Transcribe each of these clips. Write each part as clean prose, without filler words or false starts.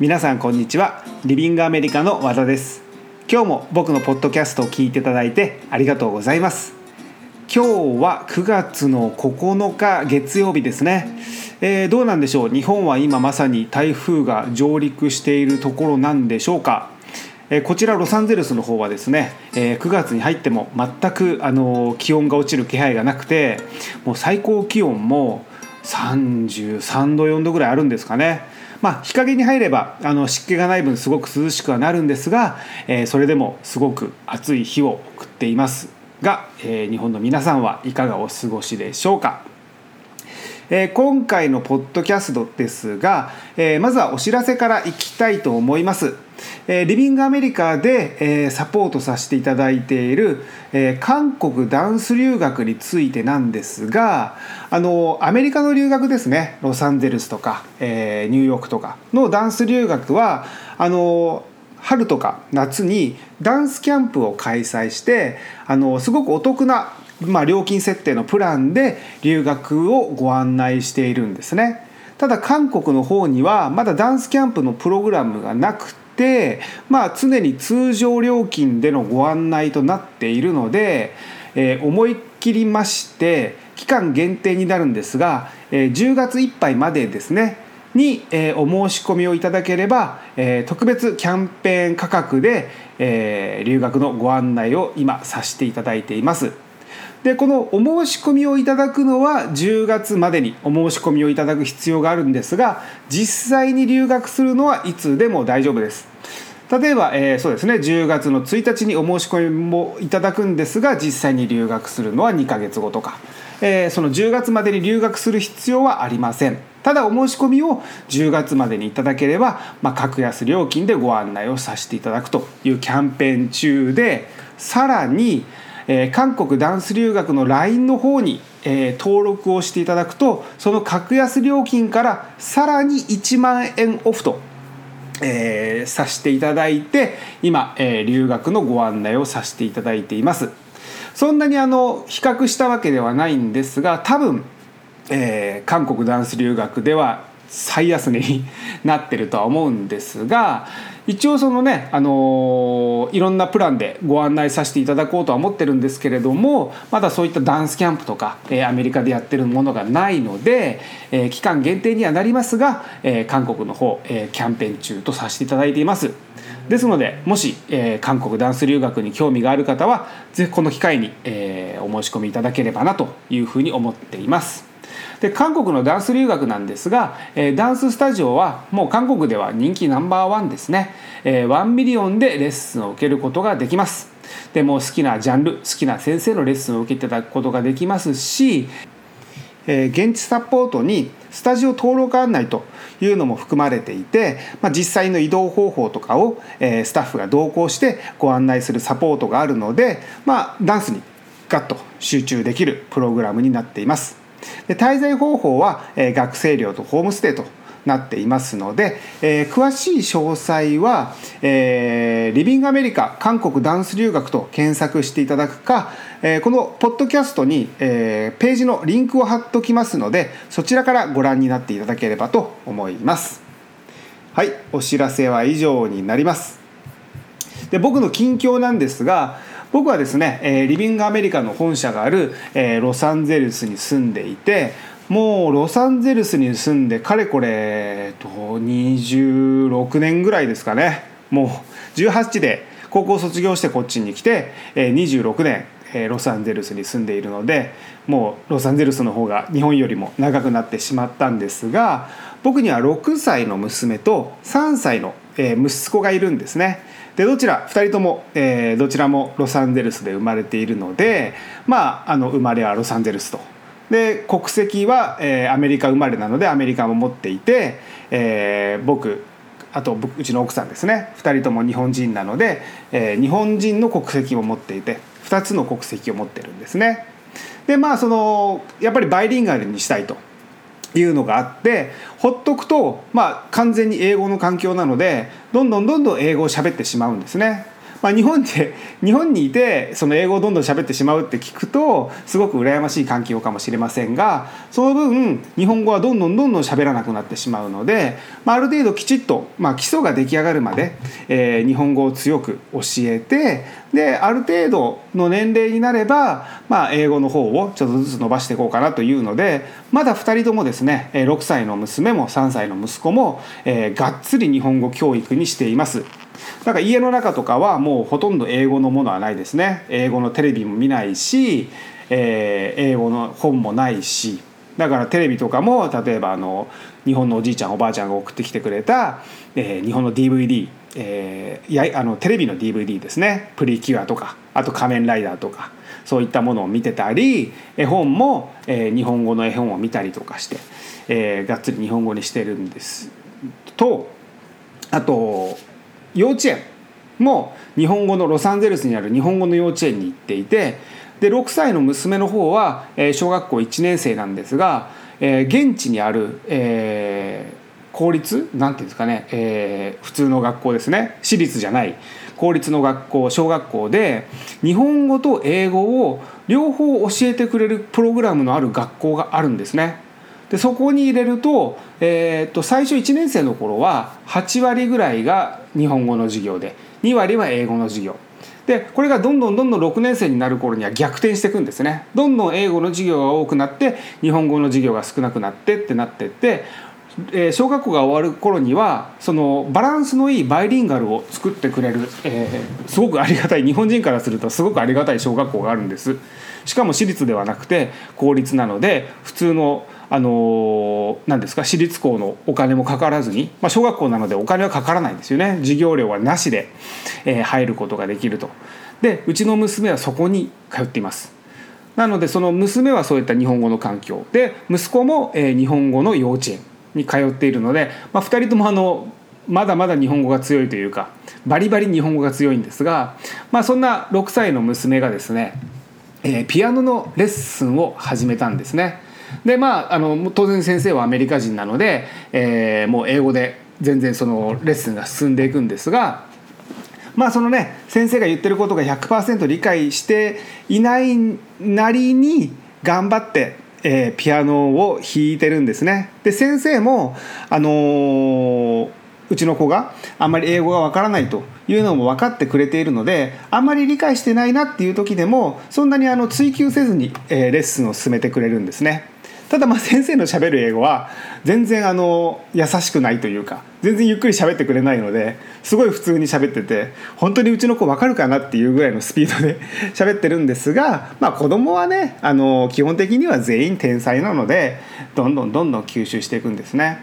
皆さんこんにちは。リビングアメリカの和田です。今日も僕のポッドキャストを聞いていただいてありがとうございます。今日は9月の9日月曜日ですね。どうなんでしょう。日本は今まさに台風が上陸しているところなんでしょうか。こちらロサンゼルスの方はですね、9月に入っても全く気温が落ちる気配がなくて、もう最高気温も33度4度ぐらいあるんですかね。日陰に入れば湿気がない分すごく涼しくはなるんですが、それでもすごく暑い日を送っていますが、日本の皆さんはいかがお過ごしでしょうか。今回のポッドキャストですが、まずはお知らせからいきたいと思います。リビングアメリカで、サポートさせていただいている、韓国ダンス留学についてなんですが、アメリカの留学ですね、ロサンゼルスとか、ニューヨークとかのダンス留学は春とか夏にダンスキャンプを開催して、すごくお得な、料金設定のプランで留学をご案内しているんですね。ただ韓国の方にはまだダンスキャンプのプログラムがなくて、常に通常料金でのご案内となっているので、思い切りまして期間限定になるんですが、10月いっぱいまでですねに、お申し込みをいただければ、特別キャンペーン価格で、留学のご案内を今させていただいています。で、このお申し込みをいただくのは10月までにお申し込みをいただく必要があるんですが、実際に留学するのはいつでも大丈夫です。例えば、10月の1日にお申し込みもいただくんですが、実際に留学するのは2ヶ月後とか、その10月までに留学する必要はありません。ただお申し込みを10月までにいただければ、格安料金でご案内をさせていただくというキャンペーン中で、さらに韓国ダンス留学の LINE の方に、登録をしていただくと、その格安料金からさらに1万円オフと、させていただいて、今、留学のご案内をさせていただいています。そんなに比較したわけではないんですが、多分、韓国ダンス留学では最安値になってるとは思うんですが、一応いろんなプランでご案内させていただこうとは思ってるんですけれども、まだそういったダンスキャンプとか、アメリカでやってるものがないので、期間限定にはなりますが、韓国の方、キャンペーン中とさせていただいています。ですので、もし、韓国ダンス留学に興味がある方はぜひこの機会に、お申し込みいただければなというふうに思っています。で、韓国のダンス留学なんですが、ダンススタジオはもう韓国では人気No.1ですね。1ミリオンでレッスンを受けることができます。でもう好きなジャンル、好きな先生のレッスンを受けていただくことができますし、現地サポートにスタジオ登録案内というのも含まれていて、実際の移動方法とかを、スタッフが同行してご案内するサポートがあるので、ダンスにガッと集中できるプログラムになっています。で、滞在方法は、学生寮とホームステイとなっていますので、詳しい詳細は、リビングアメリカ韓国ダンス留学と検索していただくか、このポッドキャストに、ページのリンクを貼っときますので、そちらからご覧になっていただければと思います。はい、お知らせは以上になります。で、僕の近況なんですが、僕はですね、リビングアメリカの本社があるロサンゼルスに住んでいて、もうロサンゼルスに住んでかれこれ26年ぐらいですかね。もう18で高校卒業してこっちに来て、26年ロサンゼルスに住んでいるので、もうロサンゼルスの方が日本よりも長くなってしまったんですが、僕には6歳の娘と3歳の息子がいるんですね。で、2人とも、どちらもロサンゼルスで生まれているので、生まれはロサンゼルスと、で、国籍は、アメリカ生まれなのでアメリカも持っていて、僕、あとうちの奥さんですね、2人とも日本人なので、日本人の国籍も持っていて、2つの国籍を持ってるんですね。で、やっぱりバイリンガルにしたいというのがあって、ほっとくと、完全に英語の環境なのでどんどん英語を喋ってしまうんですね。まあ、日本にいてその英語をどんどん喋ってしまうって聞くとすごく羨ましい環境かもしれませんが、その分日本語はどんどん喋らなくなってしまうので、まあ、ある程度きちっと、まあ、基礎が出来上がるまで、日本語を強く教えて、である程度の年齢になれば、まあ、英語の方をちょっとずつ伸ばしていこうかなというので、まだ2人ともですね、6歳の娘も3歳の息子も、がっつり日本語教育にしています。だから家の中とかはもうほとんど英語のものはないですね。英語のテレビも見ないし、英語の本もないし、だからテレビとかも例えば日本のおじいちゃんおばあちゃんが送ってきてくれた、日本の DVD、テレビの DVD ですね、プリキュアとかあと仮面ライダーとかそういったものを見てたり、絵本も、日本語の絵本を見たりとかして、がっつり日本語にしてるんですと、あと幼稚園も日本語のロサンゼルスにある日本語の幼稚園に行っていて、で6歳の娘の方は小学校1年生なんですが、現地にある、公立なんていうんですかね、普通の学校ですね、私立じゃない公立の学校、小学校で日本語と英語を両方教えてくれるプログラムのある学校があるんですね。でそこに入れると、最初1年生の頃は8割ぐらいが日本語の授業で2割は英語の授業で、これがどんどん6年生になる頃には逆転していくんですね。どんどん英語の授業が多くなって日本語の授業が少なくなってってなってって、小学校が終わる頃にはそのバランスのいいバイリンガルを作ってくれる、すごくありがたい、日本人からするとすごくありがたい小学校があるんです。しかも私立ではなくて公立なので、普通の何ですか、私立校のお金もかからずに、まあ、小学校なのでお金はかからないんですよね。授業料はなしで、入ることができると。でうちの娘はそこに通っています。なのでその娘はそういった日本語の環境で、息子も、日本語の幼稚園に通っているので、まあ、2人ともまだまだ日本語が強いというかバリバリ日本語が強いんですが、まあ、そんな6歳の娘がですね、ピアノのレッスンを始めたんですね。でまあ、当然先生はアメリカ人なので、もう英語で全然そのレッスンが進んでいくんですが、まあそのね、先生が言ってることが 100% 理解していないなりに頑張って、ピアノを弾いてるんですね。で先生もうちの子があんまり英語がわからないというのも分かってくれているので、あんまり理解してないなっていう時でもそんなに追求せずに、レッスンを進めてくれるんですね。ただまあ先生のしゃべる英語は全然優しくないというか、全然ゆっくり喋ってくれないので、すごい普通に喋ってて、本当にうちの子分かるかなっていうぐらいのスピードで喋ってるんですが、まあ子供はね、基本的には全員天才なのでどんどん吸収していくんですね。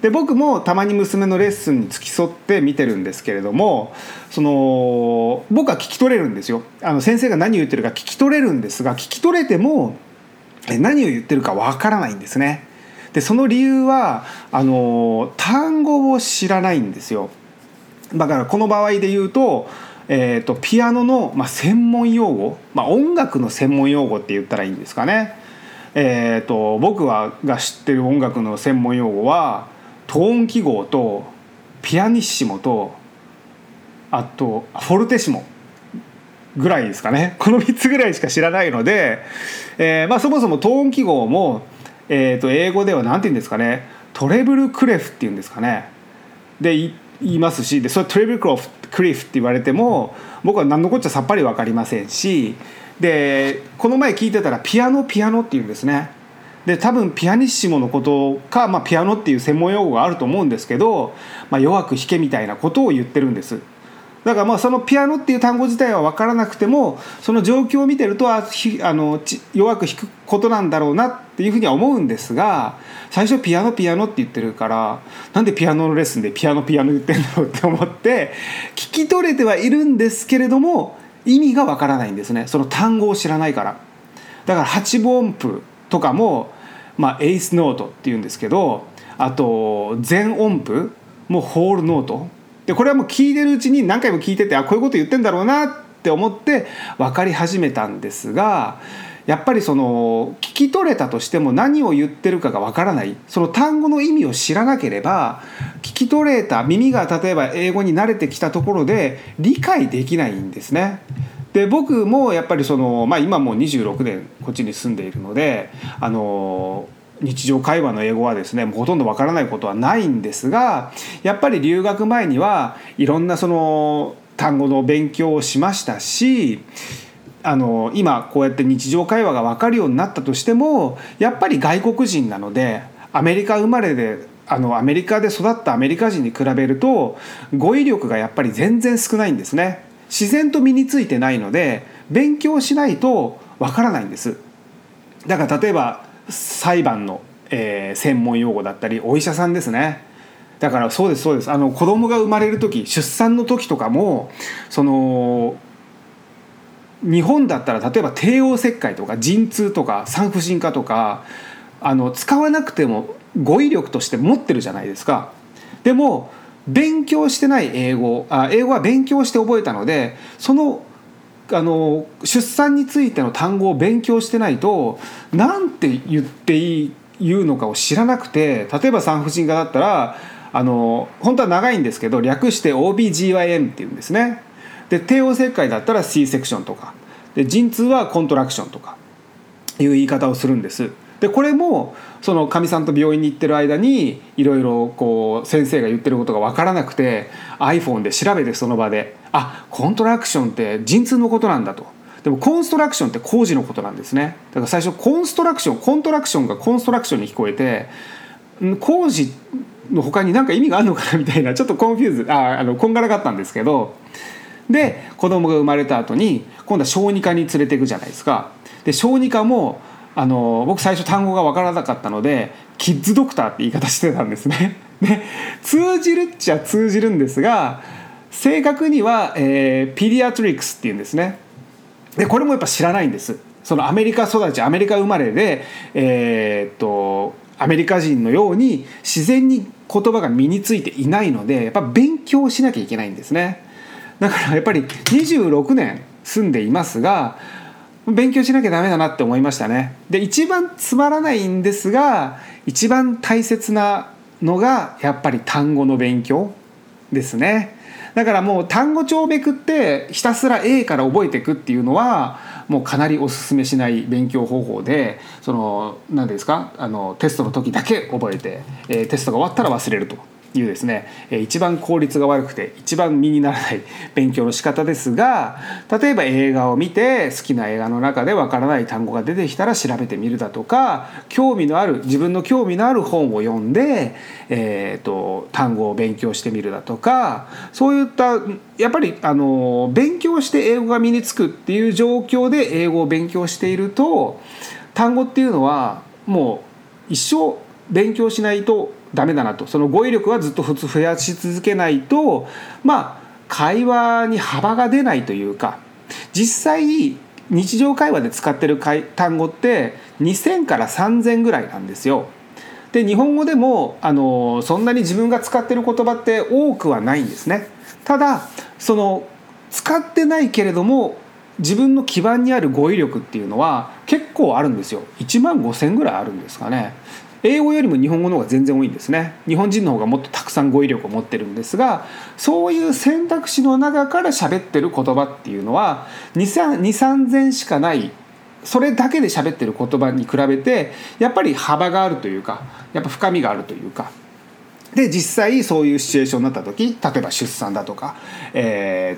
で僕もたまに娘のレッスンに付き添って見てるんですけれども、僕は聞き取れるんですよ。先生が何を言ってるか聞き取れるんですが、聞き取れても何を言ってるかわからないんですね。でその理由は単語を知らないんですよ。だからこの場合で言うと、ピアノの、まあ、専門用語、まあ、音楽の専門用語って言ったらいいんですかね。僕が知ってる音楽の専門用語はトーン記号とピアニッシモとあとフォルテシモぐらいですかね。この3つぐらいしか知らないので、まあそもそもトーン記号も、英語では何て言うんですかね、トレブルクレフっていうんですかね、で言いますし、でそれトレブルクリフって言われても僕は何のこっちゃさっぱり分かりませんし、でこの前聞いてたらピアノって言うんですね。で多分ピアニッシモのことか、まあ、ピアノっていう専門用語があると思うんですけど、まあ、弱く弾けみたいなことを言ってるんです。だからまあそのピアノっていう単語自体は分からなくても、その状況を見てると弱く弾くことなんだろうなっていうふうには思うんですが、最初ピアノって言ってるから、なんでピアノのレッスンでピアノ言ってるんだろうって思って、聞き取れてはいるんですけれども意味が分からないんですね。その単語を知らないから。だから8分音符とかも、まあ、エースノートっていうんですけど、あと全音符もホールノートで、これはもう聞いてるうちに何回も聞いてて、あこういうこと言ってんだろうなって思って分かり始めたんですが、やっぱりその聞き取れたとしても何を言ってるかが分からない、その単語の意味を知らなければ聞きき取れた耳が例えば英語に慣れてきたところで理解できないんですね。で僕もやっぱりその、今もう26年こっちに住んでいるので日常会話の英語はですねもうほとんどわからないことはないんですが、やっぱり留学前にはいろんなその単語の勉強をしましたし、今こうやって日常会話がわかるようになったとしてもやっぱり外国人なのでアメリカ生まれでアメリカで育ったアメリカ人に比べると語彙力がやっぱり全然少ないんですね。自然と身についてないので勉強しないとわからないんです。だから例えば裁判の、専門用語だったりお医者さんですね。だからそうです子供が生まれる時、出産の時とかもその日本だったら例えば帝王切開とか陣痛とか産婦人科とか使わなくても語彙力として持ってるじゃないですか。でも勉強してない英語は勉強して覚えたので出産についての単語を勉強してないとなんて言うのかを知らなくて、例えば産婦人科だったら本当は長いんですけど略して OBGYN っていうんですね。で帝王切開だったら C セクションとかで陣痛はコントラクションとかいう言い方をするんです。でこれもそのかみさんと病院に行ってる間にいろいろこう先生が言ってることが分からなくて iPhone で調べてその場でコントラクションって陣痛のことなんだと。でもコンストラクションって工事のことなんですね。だから最初コントラクションがコンストラクションに聞こえて工事の他に何か意味があるのかなみたいなちょっとこんがらかったんですけど、で子供が生まれた後に今度は小児科に連れていくじゃないですか。で小児科も僕最初単語が分からなかったのでキッズドクターって言い方してたんですね。で通じるっちゃ通じるんですが正確には、ピディアトリックスっていうんですね。でこれもやっぱ知らないんです。そのアメリカ育ちアメリカ生まれで、アメリカ人のように自然に言葉が身についていないのでやっぱ勉強しなきゃいけないんですね。だからやっぱり26年住んでいますが勉強しなきゃダメだなって思いましたね。で一番つまらないんですが一番大切なのがやっぱり単語の勉強ですね。だからもう単語帳べくってひたすら A から覚えていくっていうのはもうかなりおすすめしない勉強方法で、その何ですかテストの時だけ覚えて、テストが終わったら忘れるというですね、一番効率が悪くて一番身にならない勉強の仕方ですが、例えば映画を見て好きな映画の中でわからない単語が出てきたら調べてみるだとか、自分の興味のある本を読んで、単語を勉強してみるだとか、そういったやっぱり勉強して英語が身につくっていう状況で英語を勉強していると単語っていうのはもう一生勉強しないとダメだなと。その語彙力はずっと増やし続けないと会話に幅が出ないというか、実際日常会話で使ってる単語って2000から3000ぐらいなんですよ。で日本語でもそんなに自分が使ってる言葉って多くはないんですね。ただその使ってないけれども自分の基盤にある語彙力っていうのは結構あるんですよ。15000ぐらいあるんですかね。英語よりも日本語の方が全然多いんですね。日本人の方がもっとたくさん語彙力を持ってるんですが、そういう選択肢の中から喋ってる言葉っていうのは 2,3000 しかない。それだけで喋ってる言葉に比べてやっぱり幅があるというか、やっぱ深みがあるというか。で実際そういうシチュエーションになった時、例えば出産だとか、娘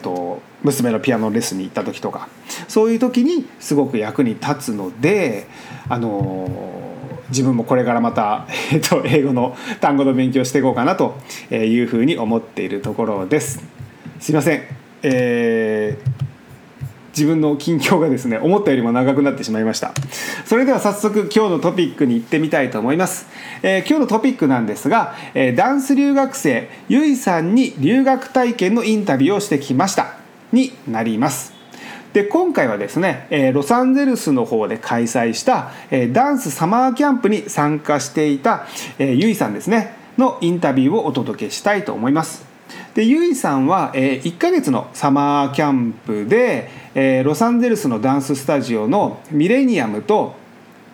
のピアノレッスンに行った時とか、そういう時にすごく役に立つので自分もこれからまた、英語の単語の勉強していこうかなというふうに思っているところです。すいません、自分の近況がですね思ったよりも長くなってしまいました。それでは早速今日のトピックに行ってみたいと思います。今日のトピックなんですが、ダンス留学生ゆいさんに留学体験のインタビューをしてきましたになります。で今回はですね、ロサンゼルスの方で開催した、ダンスサマーキャンプに参加していた、ゆいさんですねのインタビューをお届けしたいと思います。でゆいさんは、1ヶ月のサマーキャンプで、ロサンゼルスのダンススタジオのミレニアムと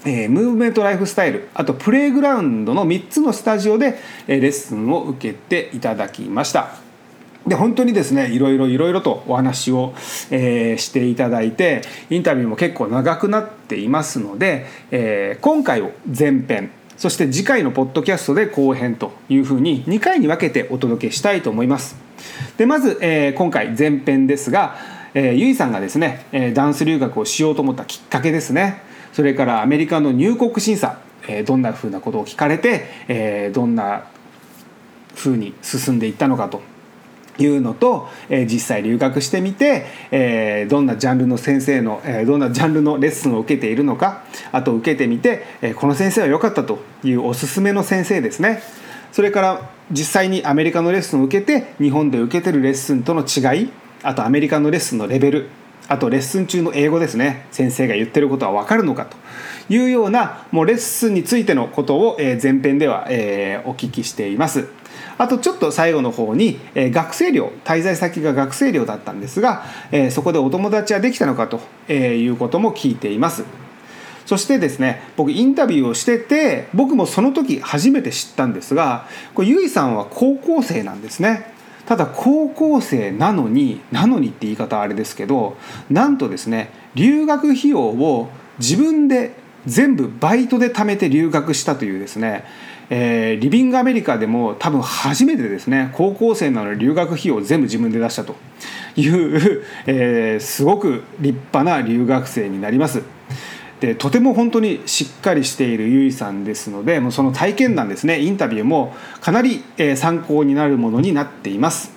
ムーブメントライフスタイル、あとプレイグラウンドの3つのスタジオでレッスンを受けていただきました。で本当にですね、いろいろとお話を、していただいて、インタビューも結構長くなっていますので、今回を前編、そして次回のポッドキャストで後編というふうに2回に分けてお届けしたいと思います。でまず、今回前編ですが、ゆいさんがですね、ダンス留学をしようと思ったきっかけですね、それからアメリカの入国審査、どんなふうなことを聞かれて、どんなふうに進んでいったのかというのと、実際留学してみて、どんなジャンルの先生の、どんなジャンルのレッスンを受けているのか、あと受けてみて、この先生は良かったというおすすめの先生ですね。それから実際にアメリカのレッスンを受けて日本で受けてるレッスンとの違い、あとアメリカのレッスンのレベル、あとレッスン中の英語ですね、先生が言ってることは分かるのかというような、もうレッスンについてのことを前編ではお聞きしています。あとちょっと最後の方に学生寮、滞在先が学生寮だったんですが、そこでお友達はできたのかということも聞いています。そしてですね、僕インタビューをしてて、僕もその時初めて知ったんですが、これゆいさんは高校生なんですね。ただ高校生なのにって言い方はあれですけど、なんとですね、留学費用を自分で全部バイトで貯めて留学したというですね、リビングアメリカでも多分初めてですね、高校生なのに留学費用を全部自分で出したという、すごく立派な留学生になります。でとても本当にしっかりしているゆいさんですので、もうその体験談ですね、インタビューもかなり参考になるものになっています。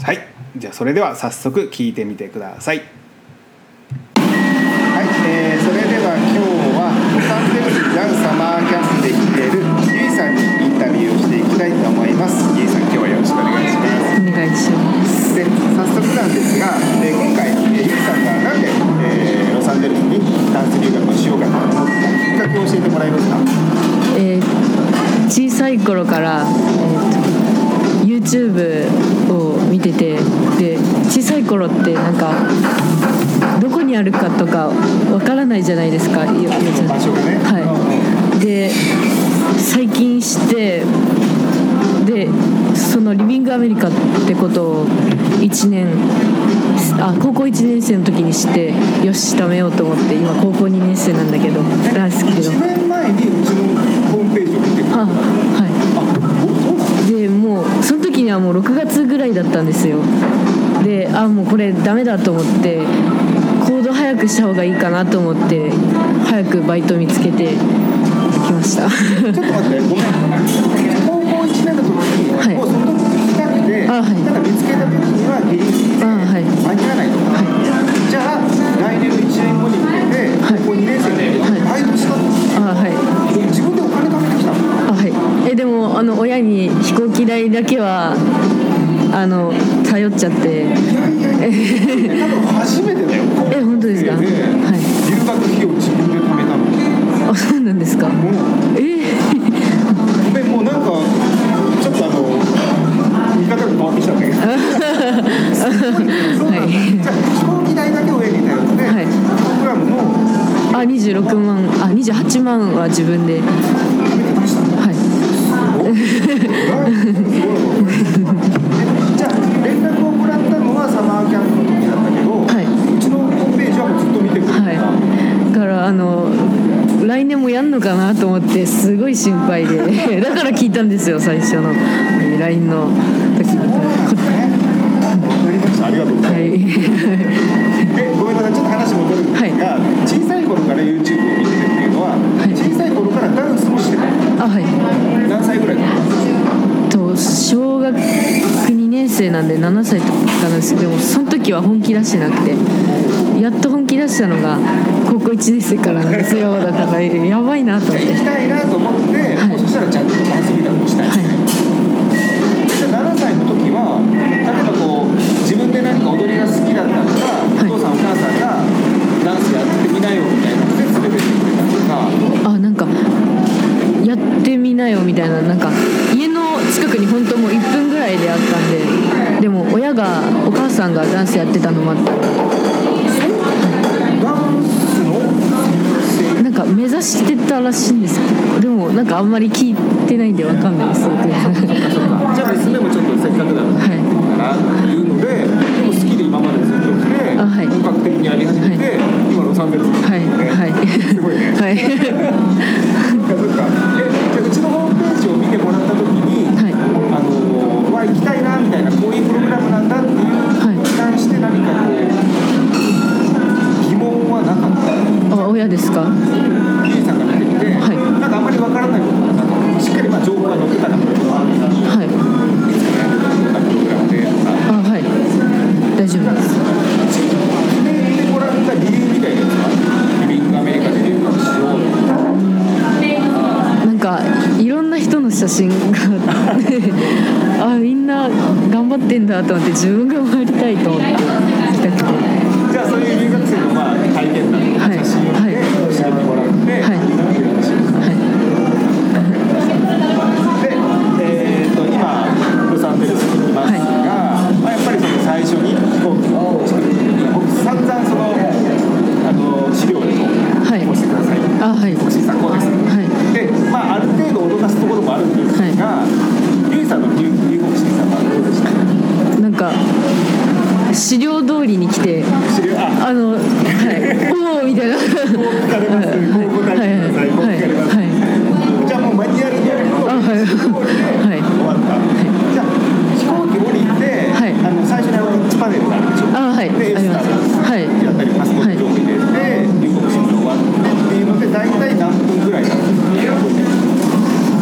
はい、じゃあそれでは早速聞いてみてください。はい、それでは今日はサンゼルスダンサマーキャンプで来ているゆいさんにインタビューをしていきたいと思います。ゆいさん、今日はよろしくお願いします。お願いします。で早速なんですが、今回ゆいさんがなんで、ロサンゼルスにダンス留学をしようかと思ったきっかけを教えてもらえますか？小さい頃から、YouTube を見てて、で小さい頃ってなんかどこにあるかとかわからないじゃないですか、場所がね、はい、で最近知って、でそのリビングアメリカってことを高校1年生の時に知って、よし貯めようと思って、今高校2年生なんだけど、ダンスけど1年前にうちのホームページを見てくれた。はい。でもうその時にはもう6月ぐらいだったんですよ。でもうこれダメだと思って、行動早くした方がいいかなと思って早くバイト見つけてきました。ちょっと待って、ごめん。高校1年だと思って、はい、もうその時行きたくて、はい、ただ見つけた時にはギリギリで間に合わないとか、はい、じゃあ来年の1年後に向けて、はい、高校2年生でバイトしたんですよ、はい、自分でお金貯めてきたの？はい、でも親に飛行機代だけは頼っちゃって。いやいやいや多分初めてだよ。本当ですか？はい、留学費を自分で貯めたの。あ、そうなんですか？もうなんかちょっと見方が変わってきたんだけどそうなんだ、はい、じゃあ飛行機代だけを親に頼って、はい、プログラムの26万28万は自分で、はい、すごいじゃあ連絡をもらったのはサマーキャンプの時だったけど、はい、うちのホームページはもうずっと見てくれた、はい、だから来年もやんのかなと思ってすごい心配でだから聞いたんですよ、最初の LINE の時だった。ありがとうございます、はい、ごめんなさい、ちょっと話戻るんですが、はい、小さい頃から YouTube を見てるっていうのは、はい、小さい頃からダンスもしてた。はい、何歳ぐらいから小学2年生なんで7歳だったんですけど、その時は本気出してなくて、やっと本気出したのが高校1年生からなんですよ。だからやばいなと思って行きたいなと思って、はい、もうそしたらちゃんとダンス留学をしたい、はい、で7歳の時は例えば自分で何か踊りが好きだったとか、はい、お父さんお母さんがダンスやってみなよみたいなので連れてってくれたとか、なんかやってみなよみたいな、なんか家の近くに本当もう1分ぐらいであったんで、はい、でもお母さんがダンスやってたのもあった。なんか珍指してたらしいんですけど、でもなんかあんまり聞いてないんでわかんないです。じゃあ娘もちょっとせっかくだろうからっていうので、でも好きで今までずっと来て、はい、本格的にやり始めて、はい、今ロサンゼルスに来て、ね、はいはい、すごいね、はい、そうか。うちのホームページを見てもらった時に、はい、行きたいなみたいな、こういうプログラムなんだっていうのに関して何かこう、はい、疑問はなかった？あ、親ですか？Kさんが出てきて、はい、なんかあんまりわからないことがなかった。しっかりまあ情報が載ってたなってことはあるんだけど、はい、いつかやるようなプログラムでやった。あ、はい、大丈夫です。決めてもらった理由みたいなやつは、リビングアメリカで留学しようみたいな、なんかいろんな人の写真があってあ、みんな頑張ってんだと思って、自分が回りたいと思ってじゃあそういう留学生のまあ体験談の写真を見て教えてもらって、はい、はい、で、今ロサンゼルスにいますが、はい、まあ、やっぱりその最初に飛行機を作る時に僕散々その資料にもこうしてください、はい、こうしてください、こうです、はい、で、まあ、ある程度脅かすところもあるんですが、はい、ゆいさんの入国審査はどうでした？なんか資料通りに来て、はい、おーみたいな、こう聞かれます、こう答えてください、こう聞かれます、はい、じゃあもうマニュアルにやると、はい、資料通りで終わった、はい、じゃあ飛行機降りて、はい、最初に1パネルがあるでしょ、はい、でエスターだったりパスポート上下で入国審査終わったっていうので、大体何分ぐらいだったんですか？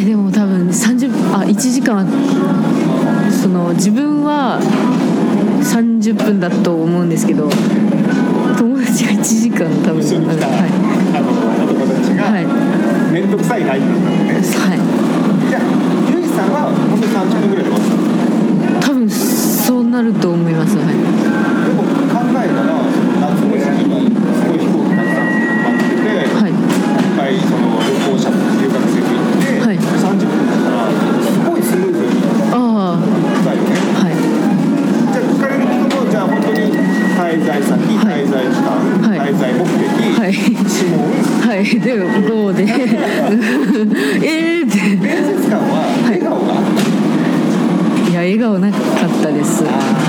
でも多分1時間、その自分は30分だと思うんですけど、友達が1時間多分一緒に来た、はい、友達が、はい、面倒くさいライブだったんで、ね、はい、じゃあゆいさんは本当に30分ぐらいで終わったんですか？多分そうなると思います、はい、でも考えたら夏の時期にすごい飛行機たくさん待ってて、はい、いっぱいその旅行者も留学生も行って、はい、30分だったらすごいスムーズに行ったよね、はい、じゃあ聞かれることも、じゃあ本当に滞在先、はい、滞在期間、はい、滞在目的、はい、指紋、はい、でもどうでって面接官は笑顔があった？いや、笑顔なかったです。は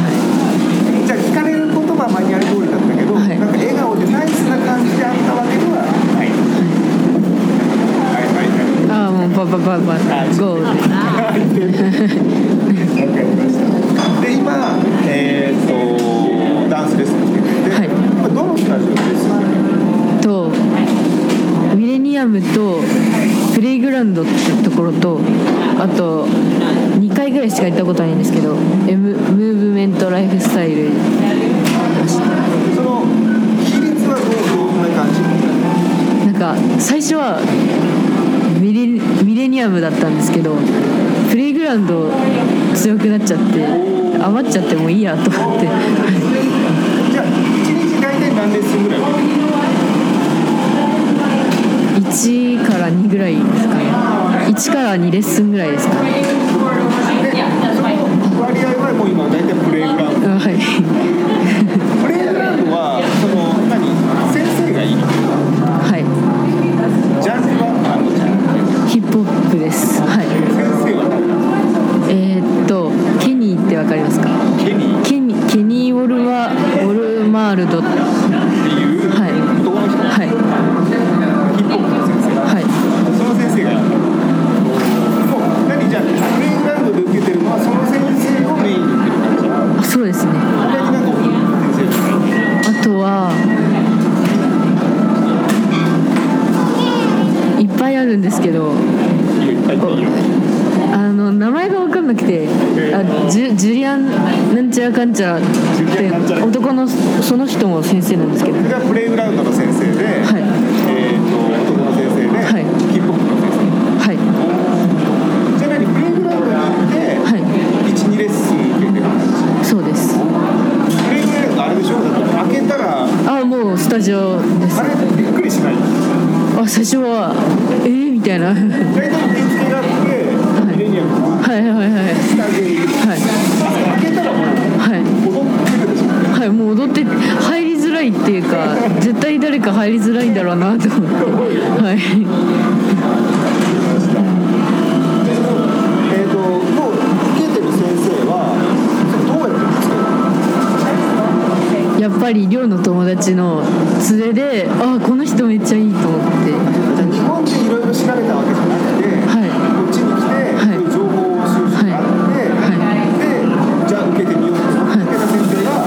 い、じゃあ聞かれることはマニュアル通りだったけど、はい、なんか笑顔でナイスな感じであったわけではない。はい、ああ、もうバゴーでわかりました。で、今、ダンスレッスンしてて、はい、今どのスタジオでレッスンしてるの？ミレニアムとプレイグラウンドっていうところと、あと2回ぐらいしか行ったことないんですけど、ムーブメントライフスタイル。その比率はどんな感じ？なんか最初はミレニアムだったんですけど、プレイグラウンド強くなっちゃって余っちゃってもいいやと思ってじゃあ1日大体何レッスンぐらい？1から2ぐらいですかね。1から2レッスンぐらいですかね。割合はもう今大体プレイグラウンド、はい、プレイグラウンドはその先生がいいの？はい、ジャンルはヒップホップです。はい、先生はケニーってわかりますか？ケニーウォルマールドっていう男の人、はい、ヒップホップの先生、はい、その先生がもうじゃあプレイグラウンドで受けてるのはその先生。そうですね。あとはいっぱいあるんですけど、名前が分かんなくて、ジュリアンなんちゃらかんちゃらって男のその人も先生なんですけど、それがプレイグラウンドの先生で、はい、男の先生で、はい、ヒップホップの先生、はい、じゃあ何プレイグラウンドに行って、はい、1、2レッスン受けてるんです。そうです。プレイグラウンドあれでしょ、開けたらもうスタジオです。あれびっくりしない？最初はみたいな。大体受付があってミレニアムがスタジオに行く、開けたらもう踊ってるでしょ。はい、もう踊って入りづらいないっていうか絶対誰か入りづらいんだろうなと思ってはいやっぱり寮の友達の連れで、あこの人めっちゃいいと思って。じゃあ日本でいろいろ調べたわけじゃなくて、はい、こっちに来て、はい、情報を収集があって、はい、でじゃあ受けてみようと思って、はい、先生が、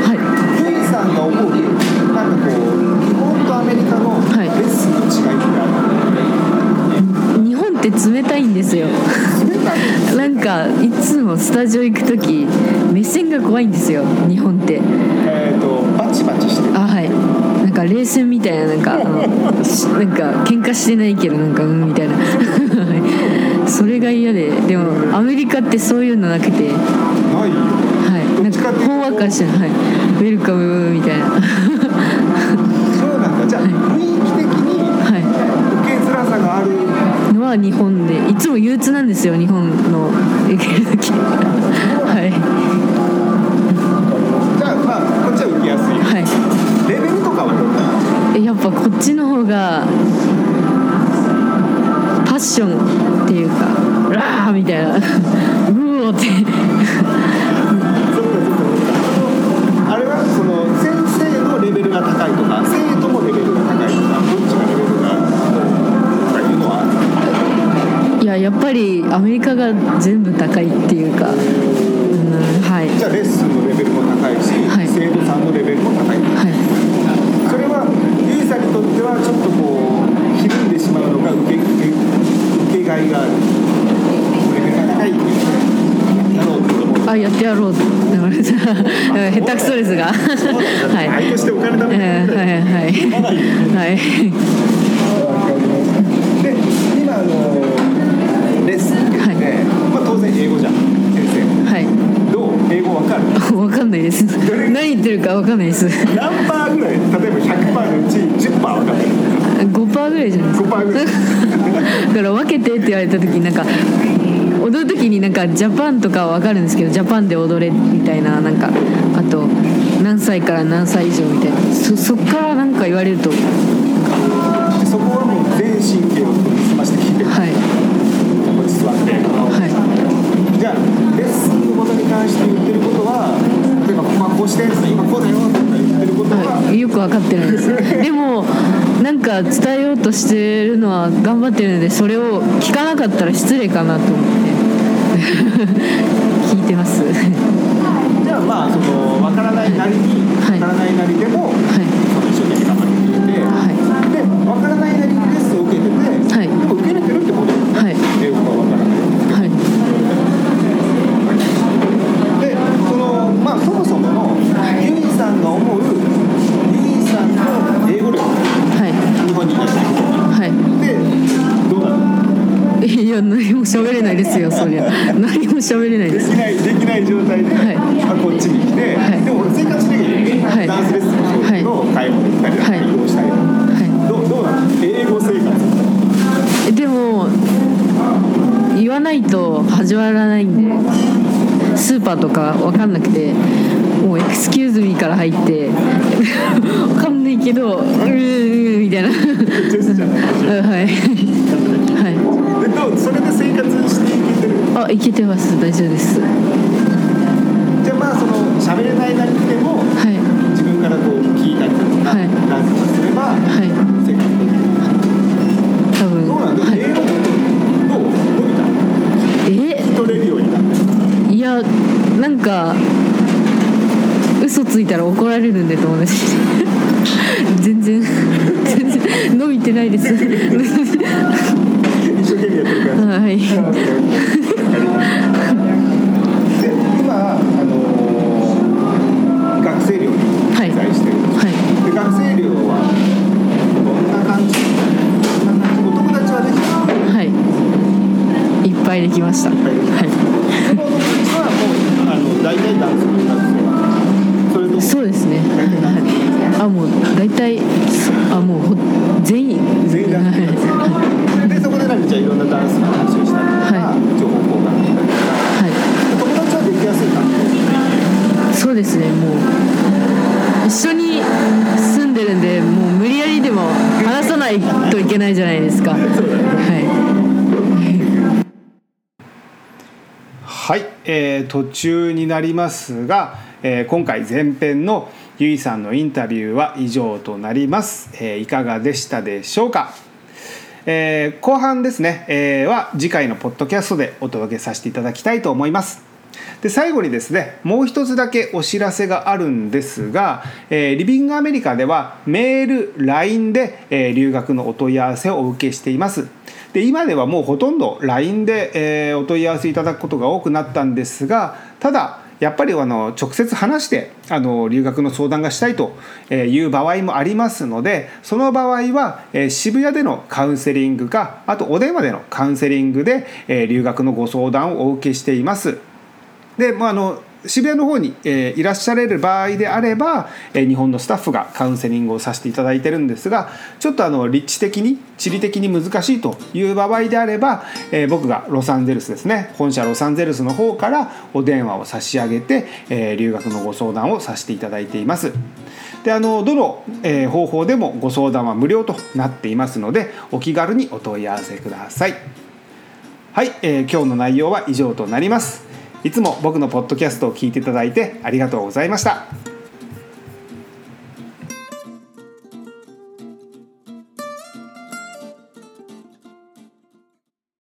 はい、ユイさんが思うなんかこう日本とアメリカのレッスンの違いってある、日本って冷たいんですよ。なんかいつもスタジオ行くとき目線が怖いんですよ日本って。バチバチしてる。あはい。なんか冷戦みたいななんかなんか喧嘩してないけどなんかみたいな。それが嫌で、でもアメリカってそういうのなくて。ないよ。はい。なんかほんわかしてはい。ウェルカムみたいな。そうなんだ。じゃあ雰囲気的に受けづらさがある。は日本でいつも憂鬱なんですよ日本の行ける時はいじゃあまあこっちは受けやすい、はい、レベルとかはどうかな、やっぱこっちの方がパッションっていうかラーみたいなうおってあれはその先生のレベルが高いとか生徒もレベルが高いとかどっちがレベルがやっぱりアメリカが全部高いっていうか、うんはい、じゃあレッスンのレベルも高いし、はい、生徒さんのレベルも高い、はい、それはユイさんにとってはちょっとこうひるんでしまうのが受けがいがあるレベルが高いってやろうって思う、あやってやろうって思いました下手くそですが相手してお金だめなんだよはいはいで今ですけどね、はいまあ、当然英語じゃん先生、はい、どう英語わかるわかんないです何言ってるかわかんないです何パーぐらい例えば 100% のうち 10% わかんない 5% ぐらいじゃないですか 5% ぐらいだから分けてって言われた時になんか踊る時になんかジャパンとかはわかるんですけどジャパンで踊れみたいななんかあと何歳から何歳以上みたいな そっからなんか言われるとそこはもう全神経を澄まして聞いてるはいはい、じゃあレッスンのことに関して言ってることは例えば今こうして今こうだよとか言ってることは、はい、よく分かってないですでもなんか伝えようとしてるのは頑張ってるのでそれを聞かなかったら失礼かなと思って聞いてますじゃあまあその分からないなりに、はい、分からないなりでも、はい、一生懸命頑張ってくれて、はい、で分からないなりにレッスンを受けてて、はい、でも受けれてるってことはい英語が分からないまあ、そもそものユイさんが思うユイさんの英語力、はい、日本にいらっしゃる、はい、でどうなのいや何も喋れないですよそりゃ何も喋れないですできない状態で、はいまあ、こっちに来て、はい、でも生活してるよねダンスレッスンの買い物行ったりとか移動したりとか、はい、どうなの英語生活でも言わないと始まらないんでスーパーとか分かんなくてもうエクスキューズミーから入って分かんないけどみたいなはいはいでどうそれで生活していけてるあいけてます大丈夫ですじゃあまあその喋れないなりでも、はい、自分からこう聞いたりとかダンスをすれば、はい、生活できる多分そうなんだ、はい、英語どう見た聞き取れるようになったいやなんか嘘ついたら怒られるんで友達全然伸びてないです一生懸命やってるからはいで今学生寮に滞在してる、はいはい、で学生寮はどんな感じお友達はできたはいいっぱいできましたはい大体ダンスの学生はそうですねあもう大体あもう全員ダンスでそこで何じゃいろんなダンスの話をしたりとか、はい、情報交換したりとか、はい、友達はできやすいかはい、途中になりますが、今回前編のゆいさんのインタビューは以上となります。いかがでしたでしょうか。後半ですね、は次回のポッドキャストでお届けさせていただきたいと思います。で最後にですね、もう一つだけお知らせがあるんですが、リビングアメリカではメール、LINE で、留学のお問い合わせをお受けしています。で今ではもうほとんど LINE で、お問い合わせいただくことが多くなったんですが、ただやっぱり直接話して留学の相談がしたいという場合もありますので、その場合は渋谷でのカウンセリングか、あとお電話でのカウンセリングで留学のご相談をお受けしています。で渋谷の方にいらっしゃれる場合であれば、日本のスタッフがカウンセリングをさせていただいてるんですが、ちょっと立地的に地理的に難しいという場合であれば、僕がロサンゼルスですね、本社ロサンゼルスの方からお電話を差し上げて、留学のご相談をさせていただいています。でどの方法でもご相談は無料となっていますので、お気軽にお問い合わせください。はい、今日の内容は以上となります。いつも僕のポッドキャストを聞いていただいてありがとうございました。